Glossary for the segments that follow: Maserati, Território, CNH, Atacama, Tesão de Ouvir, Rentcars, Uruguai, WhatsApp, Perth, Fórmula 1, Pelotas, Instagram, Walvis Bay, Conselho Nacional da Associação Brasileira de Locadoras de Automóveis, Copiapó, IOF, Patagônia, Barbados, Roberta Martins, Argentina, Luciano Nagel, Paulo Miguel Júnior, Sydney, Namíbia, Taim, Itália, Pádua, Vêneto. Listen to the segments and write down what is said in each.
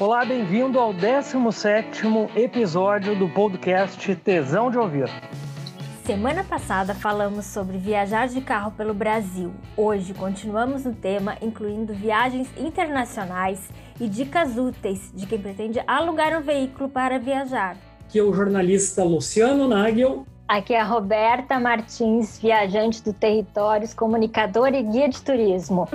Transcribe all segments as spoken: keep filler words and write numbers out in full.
Olá, bem-vindo ao décimo sétimo episódio do podcast Tesão de Ouvir. Semana passada falamos sobre viajar de carro pelo Brasil. Hoje continuamos no tema, incluindo viagens internacionais e dicas úteis de quem pretende alugar um veículo para viajar. Aqui é o jornalista Luciano Nagel. Aqui é a Roberta Martins, viajante do Território, comunicadora e guia de turismo.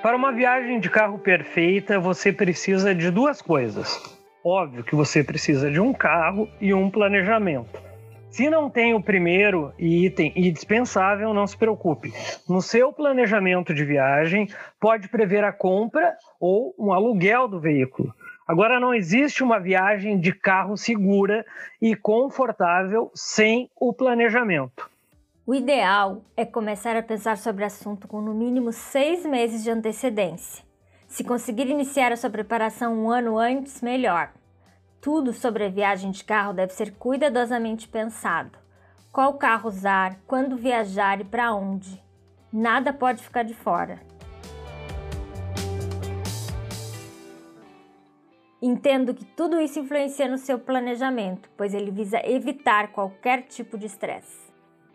Para uma viagem de carro perfeita, você precisa de duas coisas. Óbvio que você precisa de um carro e um planejamento. Se não tem o primeiro item indispensável, não se preocupe. No seu planejamento de viagem, pode prever a compra ou um aluguel do veículo. Agora, não existe uma viagem de carro segura e confortável sem o planejamento. O ideal é começar a pensar sobre o assunto com no mínimo seis meses de antecedência. Se conseguir iniciar a sua preparação um ano antes, melhor. Tudo sobre a viagem de carro deve ser cuidadosamente pensado. Qual carro usar, quando viajar e para onde. Nada pode ficar de fora. Entendo que tudo isso influencia no seu planejamento, pois ele visa evitar qualquer tipo de estresse.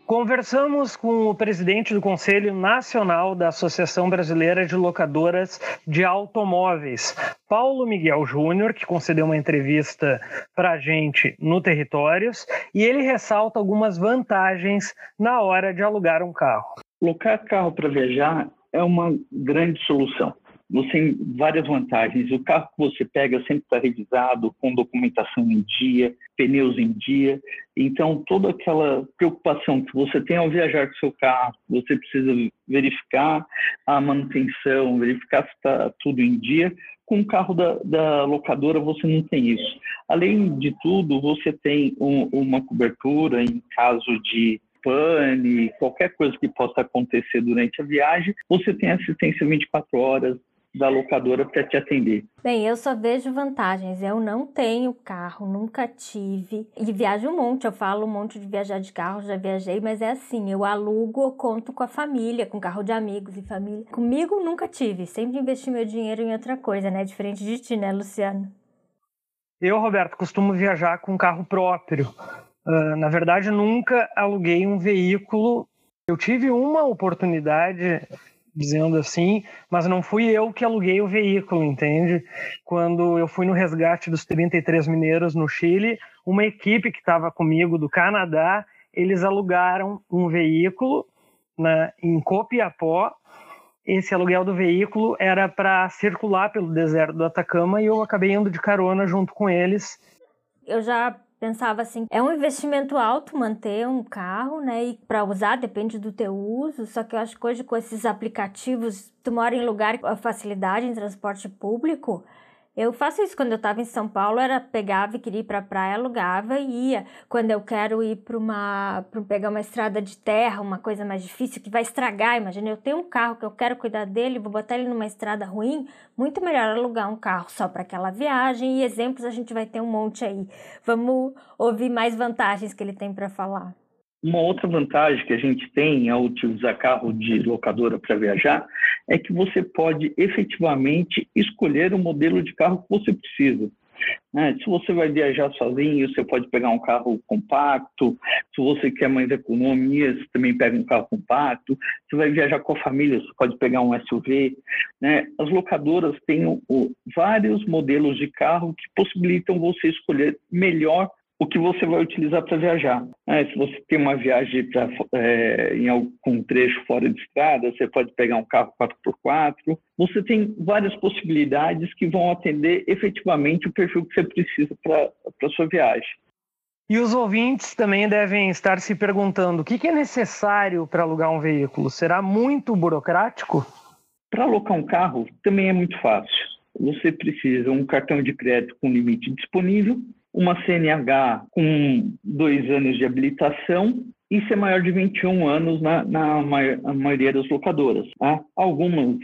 Conversamos com o presidente do Conselho Nacional da Associação Brasileira de Locadoras de Automóveis, Paulo Miguel Júnior, que concedeu uma entrevista para a gente no Territórios, e ele ressalta algumas vantagens na hora de alugar um carro. Locar carro para viajar é uma grande solução. Você tem várias vantagens. O carro que você pega sempre está revisado, com documentação em dia, pneus em dia. Então, toda aquela preocupação que você tem ao viajar com o seu carro, você precisa verificar a manutenção, verificar se está tudo em dia. Com o carro da, da locadora, você não tem isso. Além de tudo, você tem um, uma cobertura em caso de pane, qualquer coisa que possa acontecer durante a viagem. Você tem assistência vinte e quatro horas, da locadora para te atender. Bem, eu só vejo vantagens. Eu não tenho carro, nunca tive. E viajo um monte, eu falo um monte de viajar de carro, já viajei, mas é assim, eu alugo, eu conto com a família, com carro de amigos e família. Comigo nunca tive, sempre investi meu dinheiro em outra coisa, né? Diferente de ti, né, Luciano? Eu, Roberto, costumo viajar com carro próprio. Uh, na verdade, nunca aluguei um veículo. Eu tive uma oportunidade, dizendo assim, mas não fui eu que aluguei o veículo, entende? Quando eu fui no resgate dos trinta e três mineiros no Chile, uma equipe que estava comigo do Canadá, eles alugaram um veículo na, em Copiapó. Esse aluguel do veículo era para circular pelo deserto do Atacama e eu acabei indo de carona junto com eles. Eu já pensava assim, é um investimento alto manter um carro, né? E para usar depende do teu uso, só que eu acho que hoje com esses aplicativos, tu mora em lugar com facilidade em transporte público. Eu faço isso quando eu estava em São Paulo, era pegava e queria ir para a praia, alugava e ia. Quando eu quero ir para uma pra pegar uma estrada de terra, uma coisa mais difícil, que vai estragar, imagina, eu tenho um carro que eu quero cuidar dele, vou botar ele numa estrada ruim, muito melhor alugar um carro só para aquela viagem. E exemplos a gente vai ter um monte aí. Vamos ouvir mais vantagens que ele tem para falar. Uma outra vantagem que a gente tem ao utilizar carro de locadora para viajar é que você pode efetivamente escolher o modelo de carro que você precisa. Se você vai viajar sozinho, você pode pegar um carro compacto. Se você quer mais economia, você também pega um carro compacto. Se vai viajar com a família, você pode pegar um S U V. As locadoras têm vários modelos de carro que possibilitam você escolher melhor o que você vai utilizar para viajar. É, se você tem uma viagem pra, é, em algum trecho fora de estrada, você pode pegar um carro quatro por quatro. Você tem várias possibilidades que vão atender efetivamente o perfil que você precisa para a sua viagem. E os ouvintes também devem estar se perguntando, o que é necessário para alugar um veículo? Será muito burocrático? Para alocar um carro também é muito fácil. Você precisa um cartão de crédito com limite disponível, uma C N H com dois anos de habilitação e ser maior de vinte e um anos na, na maioria das locadoras. Tá? Algumas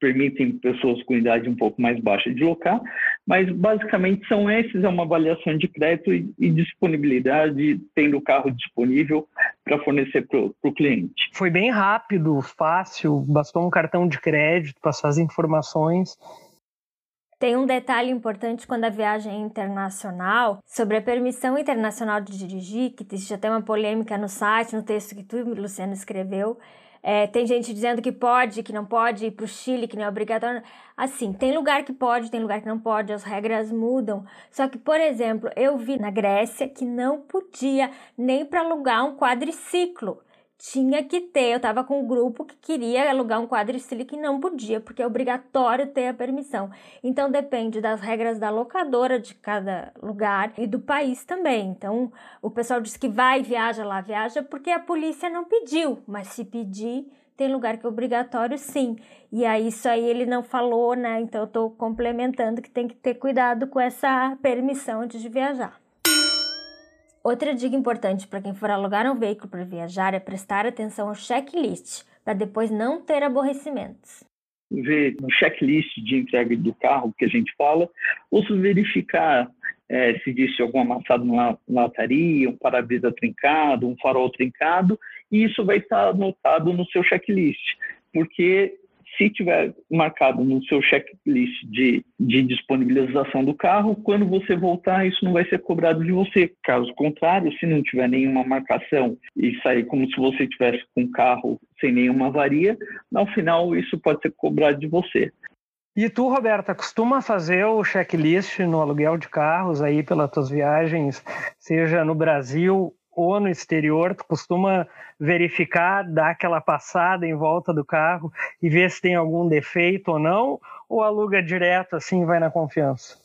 permitem pessoas com idade um pouco mais baixa de locar, mas basicamente são esses, é uma avaliação de crédito e, e disponibilidade, tendo o carro disponível para fornecer para o cliente. Foi bem rápido, fácil, bastou um cartão de crédito, passar as informações. Tem um detalhe importante quando a viagem é internacional, sobre a permissão internacional de dirigir, que existe até uma polêmica no site, no texto que tu, Luciano, escreveu. É, tem gente dizendo que pode, que não pode ir para o Chile, que não é obrigatório. Assim, tem lugar que pode, tem lugar que não pode, as regras mudam. Só que, por exemplo, eu vi na Grécia que não podia nem para alugar um quadriciclo. Tinha que ter, eu estava com um grupo que queria alugar um quadriciclo e não podia, porque é obrigatório ter a permissão. Então depende das regras da locadora de cada lugar e do país também. Então o pessoal diz que vai, viaja lá, viaja, porque a polícia não pediu, mas se pedir, tem lugar que é obrigatório sim. E aí isso aí ele não falou, né? Então eu estou complementando que tem que ter cuidado com essa permissão antes de viajar. Outra dica importante para quem for alugar um veículo para viajar é prestar atenção ao checklist, para depois não ter aborrecimentos. Ver no checklist de entrega do carro que a gente fala, ou se verificar é, se existe algum amassado na lataria, um para-brisa trincado, um farol trincado, e isso vai estar anotado no seu checklist, porque se tiver marcado no seu checklist de, de disponibilização do carro, quando você voltar, isso não vai ser cobrado de você. Caso contrário, se não tiver nenhuma marcação e sair como se você tivesse com o carro sem nenhuma avaria, ao final isso pode ser cobrado de você. E tu, Roberta, costuma fazer o checklist no aluguel de carros aí pelas tuas viagens, seja no Brasil ou no exterior? Tu costuma verificar, dar aquela passada em volta do carro e ver se tem algum defeito ou não? Ou aluga direto assim, vai na confiança?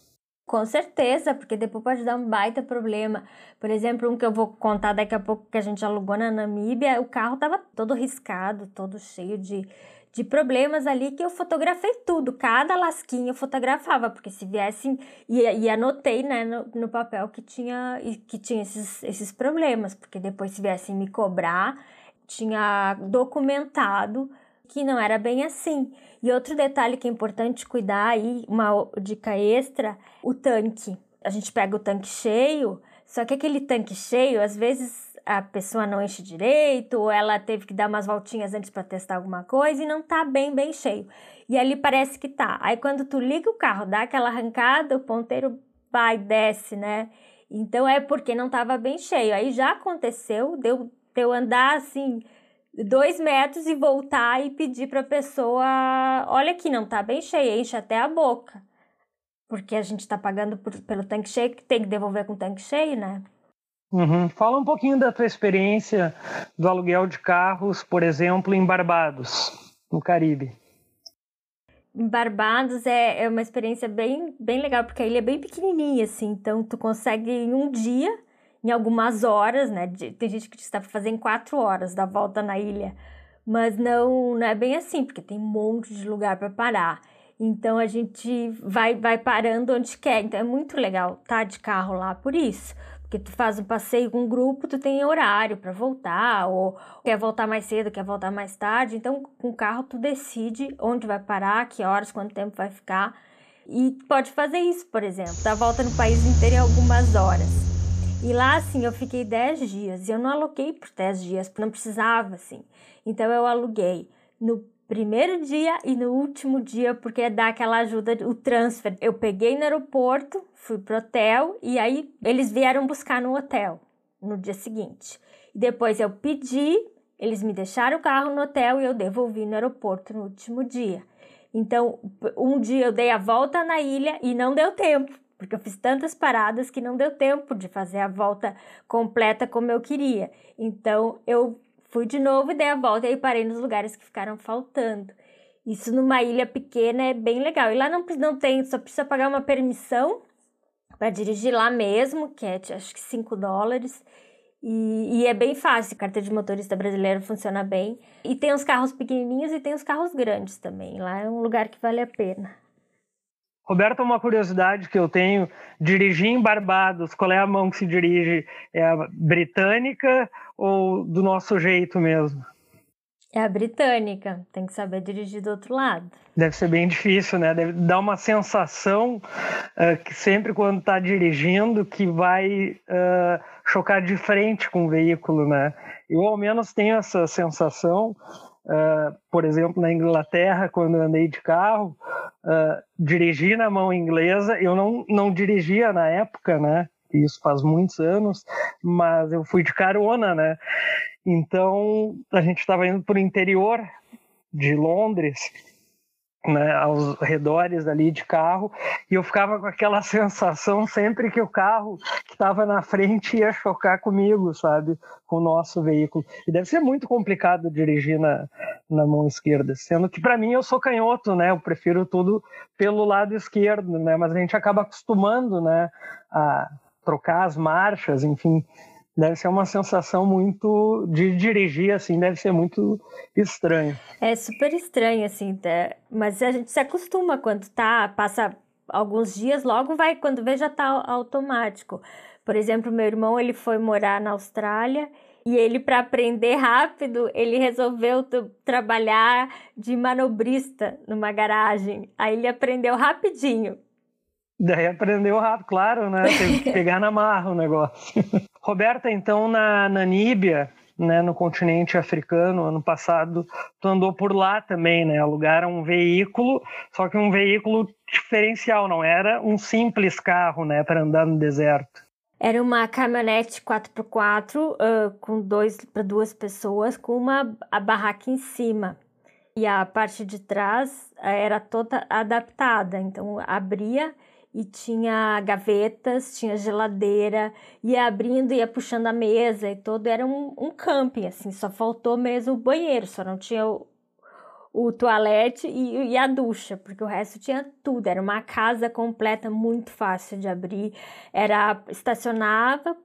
Com certeza, porque depois pode dar um baita problema. Por exemplo, um que eu vou contar daqui a pouco que a gente alugou na Namíbia, o carro estava todo riscado, todo cheio de, de problemas ali, que eu fotografei tudo, cada lasquinha eu fotografava, porque se viessem, e, e anotei, né, no, no papel que tinha, que tinha esses, esses problemas, porque depois se viessem me cobrar, tinha documentado que não era bem assim. E outro detalhe que é importante cuidar aí, uma dica extra, o tanque. A gente pega o tanque cheio, só que aquele tanque cheio, às vezes a pessoa não enche direito, ou ela teve que dar umas voltinhas antes para testar alguma coisa e não tá bem, bem cheio. E ali parece que tá. Aí quando tu liga o carro, dá aquela arrancada, o ponteiro vai, desce, né? Então é porque não tava bem cheio. Aí já aconteceu, deu, deu andar assim dois metros e voltar e pedir para a pessoa, olha aqui, não tá bem cheio, enche até a boca, porque a gente tá pagando por, pelo tanque cheio, que tem que devolver com o tanque cheio, né? Uhum. Fala um pouquinho da tua experiência do aluguel de carros, por exemplo, em Barbados, no Caribe. Em Barbados é, é uma experiência bem, bem legal, porque a ilha é bem pequenininha, assim, então tu consegue em um dia, em algumas horas, né? Tem gente que diz que dá para fazer em quatro horas da volta na ilha, mas não, não é bem assim, porque tem um monte de lugar para parar. Então a gente vai, vai parando onde quer. Então é muito legal estar de carro lá por isso, porque tu faz um passeio com um grupo, tu tem horário para voltar, ou quer voltar mais cedo, quer voltar mais tarde. Então com o carro tu decide onde vai parar, que horas, quanto tempo vai ficar, e pode fazer isso, por exemplo, dar volta no país inteiro em algumas horas. E lá, assim, eu fiquei dez dias, e eu não aluguei por dez dias, porque não precisava, assim. Então, eu aluguei no primeiro dia e no último dia, porque dá aquela ajuda, o transfer. Eu peguei no aeroporto, fui pro hotel, e aí eles vieram buscar no hotel, no dia seguinte. Depois eu pedi, eles me deixaram o carro no hotel e eu devolvi no aeroporto no último dia. Então, um dia eu dei a volta na ilha e não deu tempo, porque eu fiz tantas paradas que não deu tempo de fazer a volta completa como eu queria. Então, eu fui de novo e dei a volta e parei nos lugares que ficaram faltando. Isso numa ilha pequena é bem legal. E lá não, não tem, só precisa pagar uma permissão para dirigir lá mesmo, que é acho que cinco dólares. E, e é bem fácil, a carteira de motorista brasileiro funciona bem. E tem os carros pequenininhos e tem os carros grandes também. Lá é um lugar que vale a pena. Roberta, uma curiosidade que eu tenho, dirigir em Barbados, qual é a mão que se dirige? É a britânica ou do nosso jeito mesmo? É a britânica, tem que saber dirigir do outro lado. Deve ser bem difícil, né? Deve dar uma sensação uh, que sempre quando está dirigindo que vai uh, chocar de frente com o veículo, né? Eu ao menos tenho essa sensação. Uh, por exemplo, na Inglaterra, quando eu andei de carro, uh, dirigir na mão inglesa. Eu não, não dirigia na época, né? Isso faz muitos anos, mas eu fui de carona, né? Então, a gente estava indo para o interior de Londres, né, aos redores ali de carro, e eu ficava com aquela sensação sempre que o carro que estava na frente ia chocar comigo, sabe, com o nosso veículo. E deve ser muito complicado dirigir na, na mão esquerda, sendo que para mim eu sou canhoto, né, eu prefiro tudo pelo lado esquerdo, né, mas a gente acaba acostumando, né, a trocar as marchas, enfim, deve ser uma sensação muito de dirigir, assim, deve ser muito estranho. É super estranho, assim, tá? Mas a gente se acostuma quando tá, passa alguns dias, logo vai, quando vê já tá automático. Por exemplo, meu irmão, ele foi morar na Austrália e ele, para aprender rápido, ele resolveu t- trabalhar de manobrista numa garagem. Aí ele aprendeu rapidinho. Daí aprendeu rápido, claro, né? Teve que pegar na marra o negócio. Roberta, então, na Namíbia, né, no continente africano, ano passado, tu andou por lá também, né? Alugaram um veículo, só que um veículo diferencial, não era um simples carro, né, para andar no deserto. Era uma caminhonete quatro por quatro, uh, com dois para duas pessoas, com uma a barraca em cima. E a parte de trás era toda adaptada, então abria... E tinha gavetas, tinha geladeira, ia abrindo, ia puxando a mesa e todo. Era um, um camping, assim, só faltou mesmo o banheiro, só não tinha o, o toalete e, e a ducha, porque o resto tinha tudo. Era uma casa completa, muito fácil de abrir. Era, estacionava,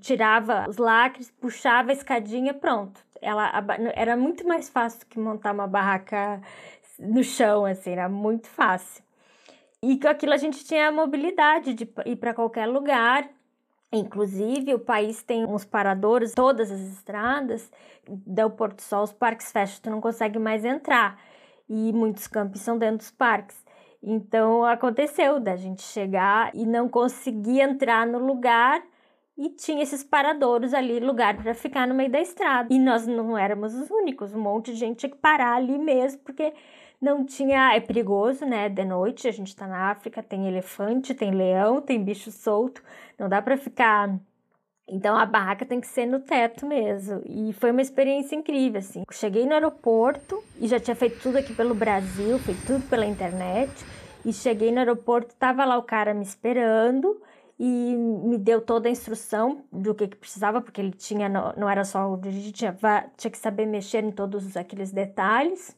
tirava os lacres, puxava a escadinha, pronto. Ela, a, era muito mais fácil do que montar uma barraca no chão, assim, era muito fácil. E com aquilo a gente tinha a mobilidade de ir para qualquer lugar. Inclusive, o país tem uns paradores, todas as estradas, do Porto Sol, os parques fecham, tu não consegue mais entrar. E muitos campos são dentro dos parques. Então, aconteceu da gente chegar e não conseguir entrar no lugar e tinha esses paradores ali, lugar para ficar no meio da estrada. E nós não éramos os únicos, um monte de gente tinha que parar ali mesmo, porque... Não tinha... É perigoso, né? De noite, a gente tá na África, tem elefante, tem leão, tem bicho solto. Não dá pra ficar... Então, a barraca tem que ser no teto mesmo. E foi uma experiência incrível, assim. Cheguei no aeroporto e já tinha feito tudo aqui pelo Brasil, feito tudo pela internet. E cheguei no aeroporto, tava lá o cara me esperando e me deu toda a instrução do que, que precisava, porque ele tinha... Não era só o dirigir, tinha, tinha que saber mexer em todos aqueles detalhes.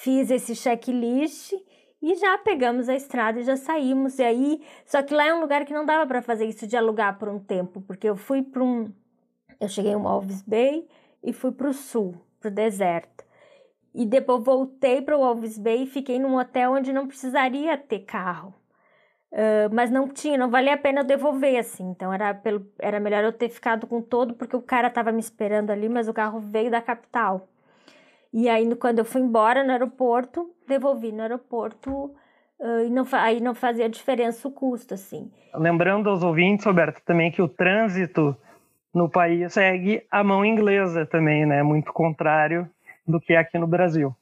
Fiz esse checklist e já pegamos a estrada e já saímos. E aí, só que lá é um lugar que não dava para fazer isso de alugar por um tempo, porque eu fui para um... Eu cheguei em Walvis Bay e fui para o sul, para o deserto. E depois voltei para o Walvis Bay e fiquei num hotel onde não precisaria ter carro. Uh, mas não tinha, não valia a pena eu devolver, assim. Então, era, pelo, era melhor eu ter ficado com todo, porque o cara estava me esperando ali, mas o carro veio da capital. E aí, quando eu fui embora no aeroporto, devolvi no aeroporto, e não, aí não fazia diferença o custo, assim. Lembrando aos ouvintes, Roberto, também que o trânsito no país segue a mão inglesa também, né? Muito contrário do que é aqui no Brasil.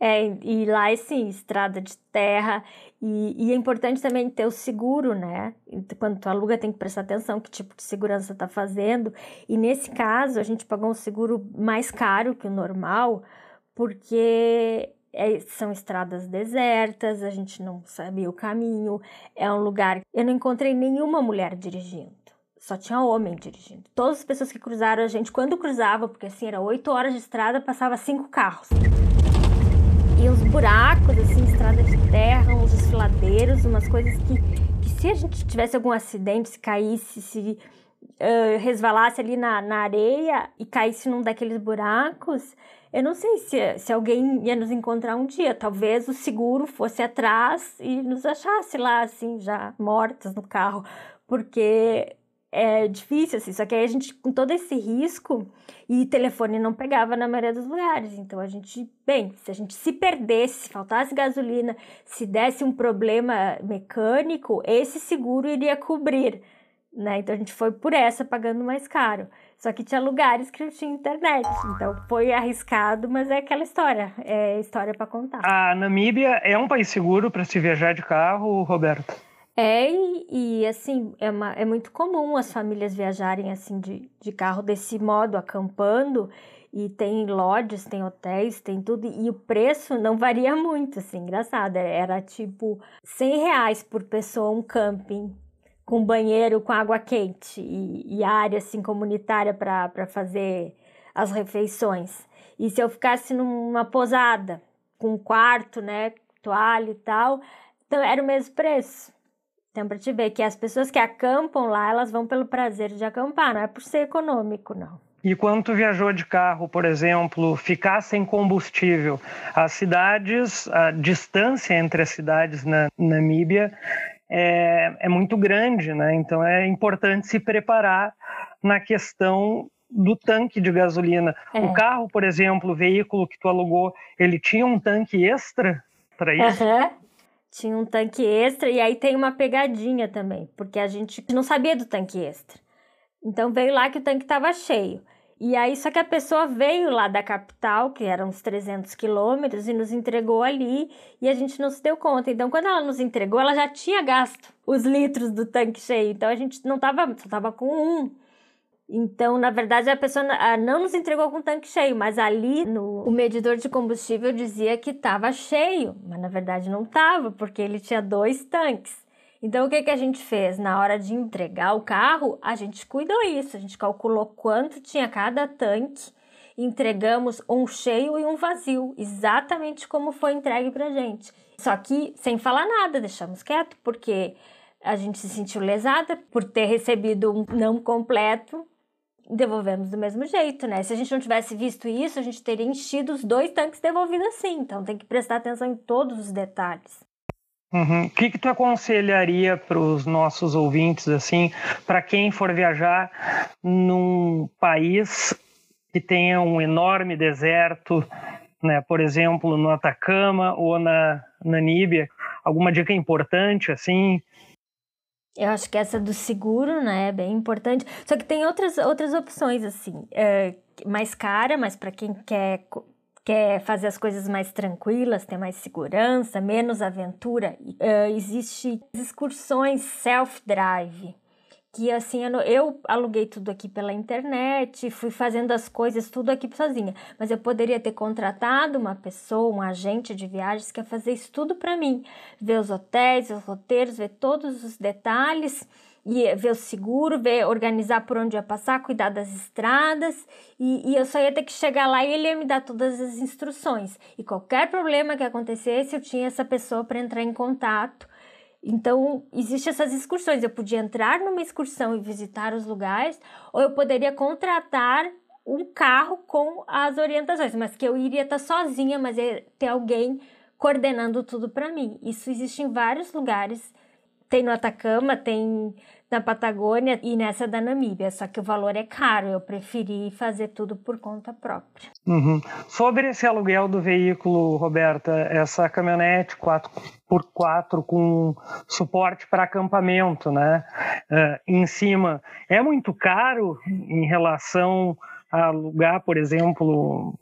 É, e lá, assim, estrada de terra, e, e é importante também ter o seguro, né? Quando tu aluga, tem que prestar atenção que tipo de segurança tá fazendo, e nesse caso, a gente pagou um seguro mais caro que o normal, porque é, são estradas desertas, a gente não sabia o caminho, é um lugar... Eu não encontrei nenhuma mulher dirigindo, só tinha homem dirigindo. Todas as pessoas que cruzaram a gente, quando cruzava, porque assim, era oito horas de estrada, passava cinco carros. E uns buracos, assim, estrada de terra, uns desfiladeiros, umas coisas que, que se a gente tivesse algum acidente, se caísse, se uh, resvalasse ali na, na areia e caísse num daqueles buracos, eu não sei se, se alguém ia nos encontrar um dia. Talvez o seguro fosse atrás e nos achasse lá, assim, já mortas no carro, porque... É difícil, assim, só que aí a gente, com todo esse risco, e telefone não pegava na maioria dos lugares, então a gente, bem, se a gente se perdesse, se faltasse gasolina, se desse um problema mecânico, esse seguro iria cobrir, né? Então a gente foi por essa, pagando mais caro. Só que tinha lugares que não tinha internet. Então foi arriscado, mas é aquela história. É história para contar. A Namíbia é um país seguro para se viajar de carro, Roberto? É, e, e assim, é, uma, é muito comum as famílias viajarem assim de, de carro desse modo, acampando. E tem lodges, tem hotéis, tem tudo. E o preço não varia muito, assim, engraçado. Era tipo cem reais por pessoa um camping, com banheiro, com água quente e, e área, assim, comunitária para fazer as refeições. E se eu ficasse numa posada, com um quarto, né, toalha e tal, então era o mesmo preço. Então, para te ver que as pessoas que acampam lá, elas vão pelo prazer de acampar, não é por ser econômico, não. E quando tu viajou de carro, por exemplo, ficar sem combustível, as cidades, a distância entre as cidades na Namíbia é, é muito grande, né? Então é importante se preparar na questão do tanque de gasolina. É. O carro, por exemplo, o veículo que tu alugou, ele tinha um tanque extra para isso? Uhum. Tinha um tanque extra, e aí tem uma pegadinha também, porque a gente não sabia do tanque extra. Então veio lá que o tanque estava cheio. E aí, só que a pessoa veio lá da capital, que eram uns trezentos quilômetros, e nos entregou ali, e a gente não se deu conta. Então, quando ela nos entregou, ela já tinha gasto os litros do tanque cheio. Então, a gente não estava, só estava com um. Então, na verdade, a pessoa não nos entregou com o tanque cheio, mas ali no o medidor de combustível dizia que estava cheio, mas na verdade não estava, porque ele tinha dois tanques. Então, o que, que a gente fez? Na hora de entregar o carro, a gente cuidou isso. A gente calculou quanto tinha cada tanque. Entregamos um cheio e um vazio, exatamente como foi entregue pra gente. Só que, sem falar nada, deixamos quieto, porque a gente se sentiu lesada por ter recebido um não completo. Devolvemos do mesmo jeito, né? Se a gente não tivesse visto isso, a gente teria enchido os dois tanques devolvidos assim. Então, tem que prestar atenção em todos os detalhes. Uhum. O que que tu aconselharia para os nossos ouvintes, assim, para quem for viajar num país que tenha um enorme deserto, né, por exemplo, no Atacama ou na Namíbia? Alguma dica importante, assim? Eu acho que essa do seguro, né, é bem importante. Só que tem outras, outras opções, assim, é, mais cara, mas para quem quer... quer fazer as coisas mais tranquilas, ter mais segurança, menos aventura. Uh, Existem excursões self-drive, que assim, eu, eu aluguei tudo aqui pela internet, fui fazendo as coisas tudo aqui sozinha, mas eu poderia ter contratado uma pessoa, um agente de viagens que ia fazer isso tudo para mim, ver os hotéis, os roteiros, ver todos os detalhes, e ver o seguro, ver, organizar por onde ia passar, cuidar das estradas, e, e eu só ia ter que chegar lá e ele ia me dar todas as instruções. E qualquer problema que acontecesse, eu tinha essa pessoa para entrar em contato. Então, existem essas excursões. Eu podia entrar numa excursão e visitar os lugares, ou eu poderia contratar um carro com as orientações, mas que eu iria estar sozinha, mas ia ter alguém coordenando tudo para mim. Isso existe em vários lugares. Tem no Atacama, tem na Patagônia e nessa da Namíbia, só que o valor é caro, eu preferi fazer tudo por conta própria. Uhum. Sobre esse aluguel do veículo, Roberta, essa caminhonete quatro por quatro com suporte para acampamento, né, uh, em cima, é muito caro em relação a alugar, por exemplo,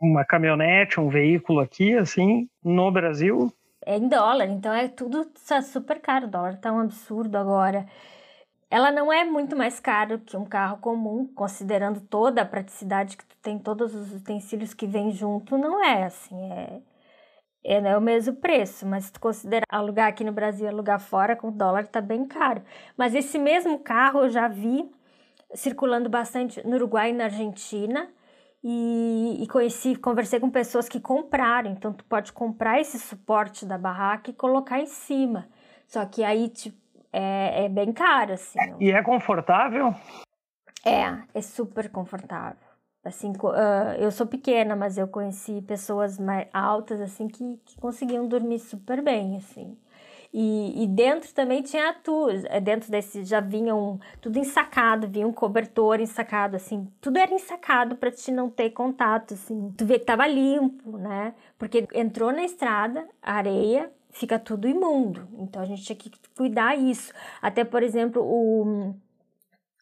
uma caminhonete, um veículo aqui, assim, no Brasil? É em dólar, então é tudo super caro, o dólar tá um absurdo agora. Ela não é muito mais caro que um carro comum, considerando toda a praticidade que tu tem, todos os utensílios que vem junto, não é assim, é, é, não é o mesmo preço, mas se tu considerar alugar aqui no Brasil e alugar fora, com o dólar tá bem caro. Mas esse mesmo carro eu já vi circulando bastante no Uruguai e na Argentina, E, e conheci, conversei com pessoas que compraram, então tu pode comprar esse suporte da barraca e colocar em cima, só que aí tipo, é, é bem caro assim. E é confortável? É, é super confortável assim, uh, eu sou pequena, mas eu conheci pessoas mais altas assim que, que conseguiam dormir super bem assim. E, e dentro também tinha tours, dentro desse já vinham tudo ensacado, vinha um cobertor ensacado, assim, tudo era ensacado para te não ter contato, assim, tu vê que tava limpo, né, porque entrou na estrada, areia, fica tudo imundo, então a gente tinha que cuidar isso, até, por exemplo, o,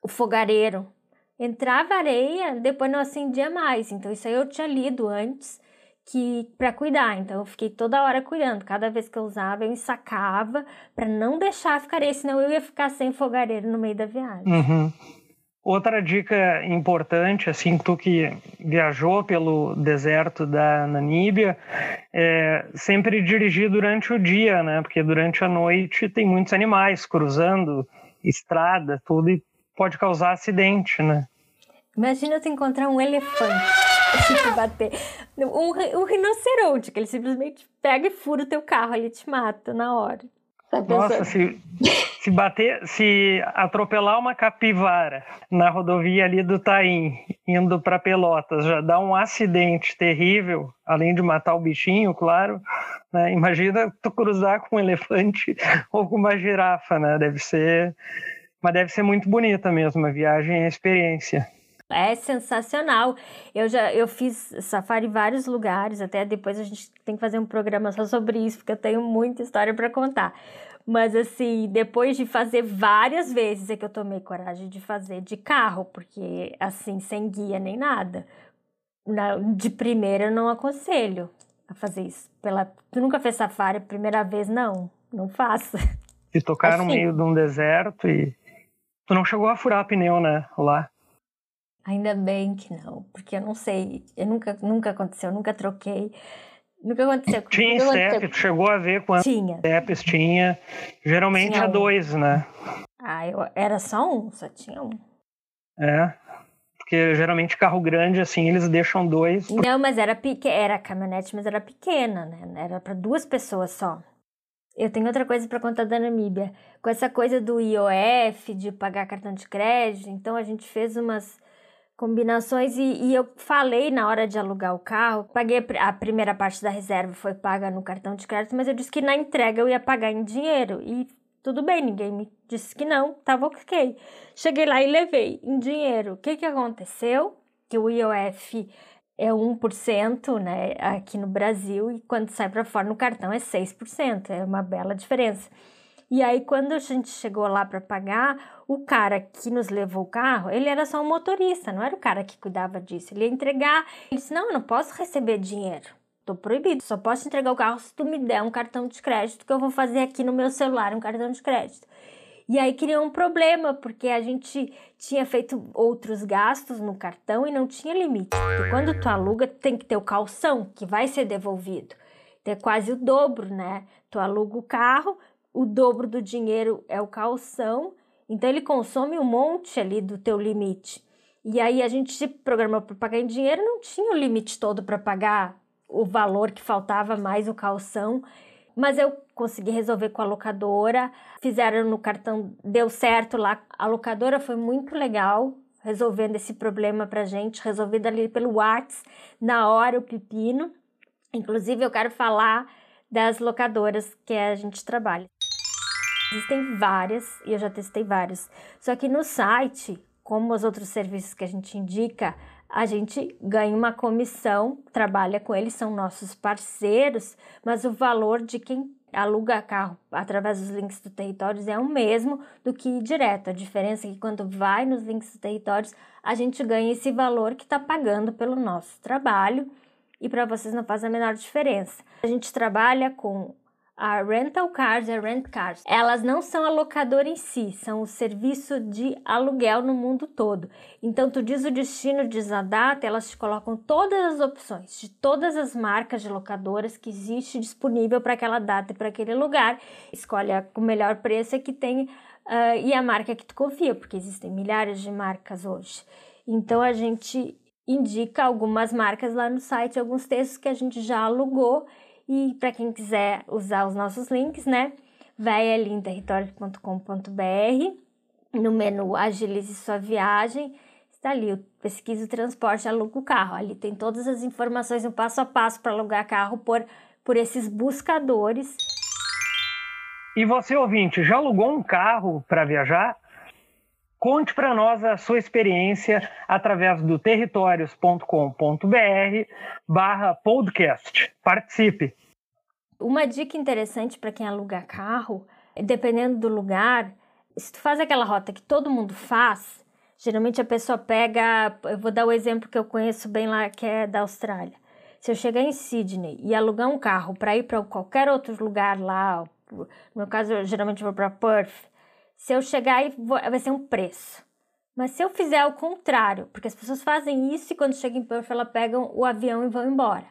o fogareiro, entrava areia, depois não acendia mais, então isso aí eu tinha lido antes, que para cuidar, então eu fiquei toda hora cuidando, cada vez que eu usava eu ensacava para não deixar ficar areia, senão eu ia ficar sem fogareiro no meio da viagem. Uhum. Outra dica importante, assim, tu que viajou pelo deserto da Namíbia, é sempre dirigir durante o dia, né? Porque durante a noite tem muitos animais cruzando estrada, tudo, e pode causar acidente, né? Imagina tu encontrar um elefante. Bater. Um, um rinoceronte, que ele simplesmente pega e fura o teu carro, ele te mata na hora. Tá Nossa, se, se bater, se atropelar uma capivara na rodovia ali do Taim, indo para Pelotas, já dá um acidente terrível, além de matar o bichinho, claro, né? Imagina tu cruzar com um elefante ou com uma girafa, né? Deve ser, mas deve ser muito bonita mesmo, a viagem é a experiência. É sensacional, eu já eu fiz safari em vários lugares, até depois a gente tem que fazer um programa só sobre isso, porque eu tenho muita história para contar, mas assim, depois de fazer várias vezes é que eu tomei coragem de fazer de carro, porque assim, sem guia nem nada, na, de primeira eu não aconselho a fazer isso, Pela, tu nunca fez safari a primeira vez? Não, não faça. Se tocar assim, no meio de um deserto e tu não chegou a furar pneu, né, lá? Ainda bem que não, porque eu não sei, eu nunca, nunca aconteceu, nunca troquei, nunca aconteceu. Tinha estepe, tu chegou a ver quantos estepes tinha? Geralmente tinha dois, né? Ah, eu, era só um, só tinha um. É, porque geralmente carro grande, assim, eles deixam dois. Não, mas era, era caminhonete, mas era pequena, né? Era para duas pessoas só. Eu tenho outra coisa para contar da Namíbia, com essa coisa do I O F, de pagar cartão de crédito, então a gente fez umas combinações, e, e eu falei na hora de alugar o carro, paguei a primeira parte da reserva, foi paga no cartão de crédito, mas eu disse que na entrega eu ia pagar em dinheiro, e tudo bem, ninguém me disse que não, tava ok. Cheguei lá e levei em dinheiro. O que que aconteceu? Que o I O F é um por cento, né, aqui no Brasil, e quando sai para fora no cartão é seis por cento, é uma bela diferença. E aí, quando a gente chegou lá para pagar, o cara que nos levou o carro, ele era só um motorista, não era o cara que cuidava disso. Ele ia entregar, ele disse, não, eu não posso receber dinheiro, tô proibido, só posso entregar o carro se tu me der um cartão de crédito, que eu vou fazer aqui no meu celular um cartão de crédito. E aí criou um problema, porque a gente tinha feito outros gastos no cartão e não tinha limite. Porque quando tu aluga, tem que ter o calção, que vai ser devolvido. Então, é quase o dobro, né? Tu aluga o carro, o dobro do dinheiro é o calção, então ele consome um monte ali do teu limite. E aí a gente se programou para pagar em dinheiro, não tinha o limite todo para pagar o valor que faltava mais o calção, mas eu consegui resolver com a locadora, fizeram no cartão, deu certo lá, a locadora foi muito legal, resolvendo esse problema para a gente, resolvido ali pelo WhatsApp, na hora o pepino, inclusive eu quero falar das locadoras que a gente trabalha. Existem várias, e eu já testei várias, só que no site, como os outros serviços que a gente indica, a gente ganha uma comissão, trabalha com eles, são nossos parceiros, mas o valor de quem aluga carro através dos links do Territórios é o mesmo do que ir direto. A diferença é que quando vai nos links do Territórios, a gente ganha esse valor que está pagando pelo nosso trabalho, e para vocês não faz a menor diferença. A gente trabalha com a Rentcars e a Rentcars. Elas não são a locadora em si, são o serviço de aluguel no mundo todo. Então, tu diz o destino, diz a data, elas te colocam todas as opções de todas as marcas de locadoras que existe disponível para aquela data e para aquele lugar. Escolhe o melhor preço que tem uh, e a marca que tu confia, porque existem milhares de marcas hoje. Então, a gente indica algumas marcas lá no site, alguns textos que a gente já alugou. E para quem quiser usar os nossos links, né, vai ali em território ponto com ponto b r, no menu Agilize Sua Viagem, está ali, pesquisa o transporte, aluga o carro. Ali tem todas as informações, um passo a passo para alugar carro por, por esses buscadores. E você, ouvinte, já alugou um carro para viajar? Conte para nós a sua experiência através do territórios ponto com ponto br barra podcast. Participe! Uma dica interessante para quem aluga carro, dependendo do lugar, se tu faz aquela rota que todo mundo faz, geralmente a pessoa pega... Eu vou dar o exemplo que eu conheço bem lá, que é da Austrália. Se eu chegar em Sydney e alugar um carro para ir para qualquer outro lugar lá, no meu caso eu geralmente vou para Perth, se eu chegar e vou, vai ser um preço. Mas se eu fizer o contrário, porque as pessoas fazem isso e quando chegam em Perth elas pegam o avião e vão embora.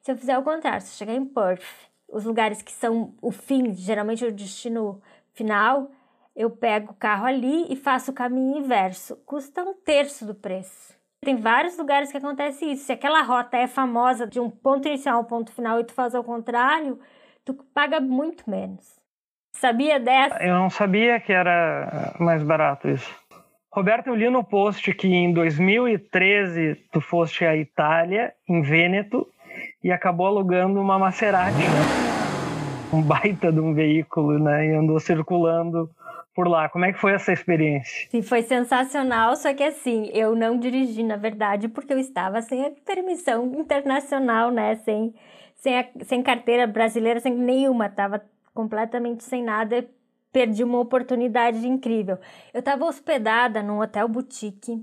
Se eu fizer o contrário, se eu chegar em Perth, os lugares que são o fim, geralmente o destino final, eu pego o carro ali e faço o caminho inverso. Custa um terço do preço. Tem vários lugares que acontece isso. Se aquela rota é famosa de um ponto inicial ao ponto final e tu faz ao contrário, tu paga muito menos. Sabia dessa? Eu não sabia que era mais barato isso. Roberta, eu li no post que em dois mil e treze tu foste à Itália, em Vêneto, e acabou alugando uma Maserati, né? Um baita de um veículo, né? E andou circulando por lá. Como é que foi essa experiência? Sim, foi sensacional, só que assim, eu não dirigi, na verdade, porque eu estava sem a permissão internacional, né? Sem, sem, a, sem carteira brasileira, sem nenhuma, estava completamente sem nada, perdi uma oportunidade incrível. Eu estava hospedada num hotel boutique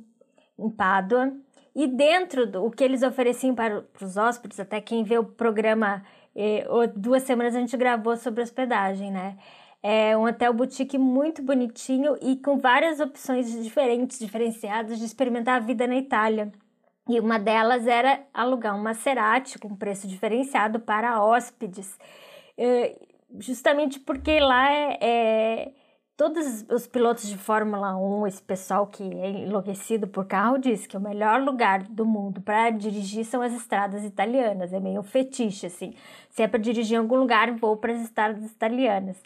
em Pádua, e dentro do o que eles ofereciam para os hóspedes, até quem vê o programa, eh, duas semanas a gente gravou sobre hospedagem, né? É um hotel boutique muito bonitinho e com várias opções diferentes, diferenciadas de experimentar a vida na Itália. E uma delas era alugar um Maserati com preço diferenciado para hóspedes. Eh, justamente porque lá é... é todos os pilotos de Fórmula um, esse pessoal que é enlouquecido por carro, diz que o melhor lugar do mundo para dirigir são as estradas italianas. É meio um fetiche, assim. Se é para dirigir em algum lugar, vou para as estradas italianas.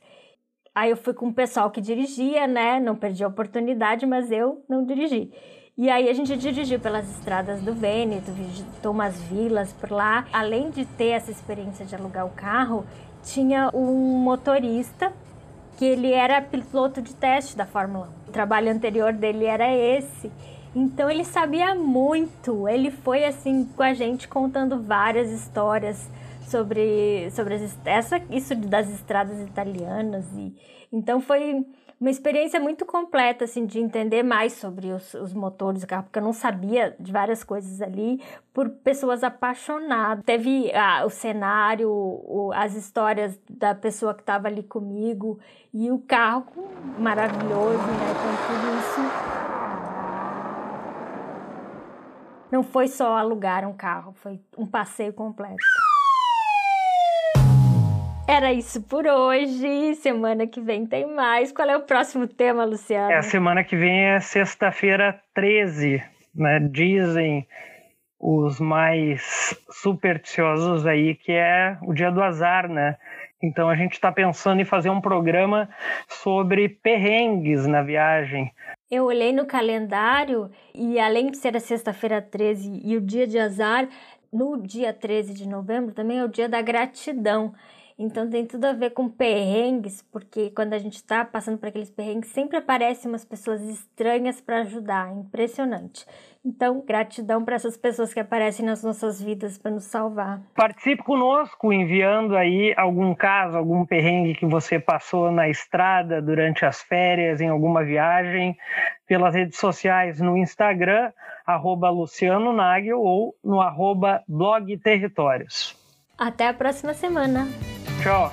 Aí eu fui com o pessoal que dirigia, né? Não perdi a oportunidade, mas eu não dirigi. E aí a gente dirigiu pelas estradas do Vêneto, visitou umas vilas por lá. Além de ter essa experiência de alugar o carro, tinha um motorista que ele era piloto de teste da Fórmula um. O trabalho anterior dele era esse. Então ele sabia muito. Ele foi assim com a gente contando várias histórias sobre, sobre as, essa, isso das estradas italianas. E, então foi uma experiência muito completa assim, de entender mais sobre os, os motores do carro, porque eu não sabia de várias coisas ali, por pessoas apaixonadas. Teve ah, o cenário, o, as histórias da pessoa que estava ali comigo e o carro maravilhoso, né? Então tudo isso. Não foi só alugar um carro, foi um passeio completo. Era isso por hoje, semana que vem tem mais. Qual é o próximo tema, Luciano? É, semana que vem é sexta-feira treze, né? Dizem os mais supersticiosos aí que é o dia do azar, né? Então a gente está pensando em fazer um programa sobre perrengues na viagem. Eu olhei no calendário e além de ser a sexta-feira treze e o dia de azar, no dia treze de novembro também é o dia da gratidão. Então tem tudo a ver com perrengues, porque quando a gente está passando por aqueles perrengues, sempre aparecem umas pessoas estranhas para ajudar, é impressionante. Então, gratidão para essas pessoas que aparecem nas nossas vidas para nos salvar. Participe conosco enviando aí algum caso, algum perrengue que você passou na estrada durante as férias, em alguma viagem, pelas redes sociais no Instagram, arroba Luciano Nagel ou no arroba blog Territórios. Até a próxima semana! Tchau!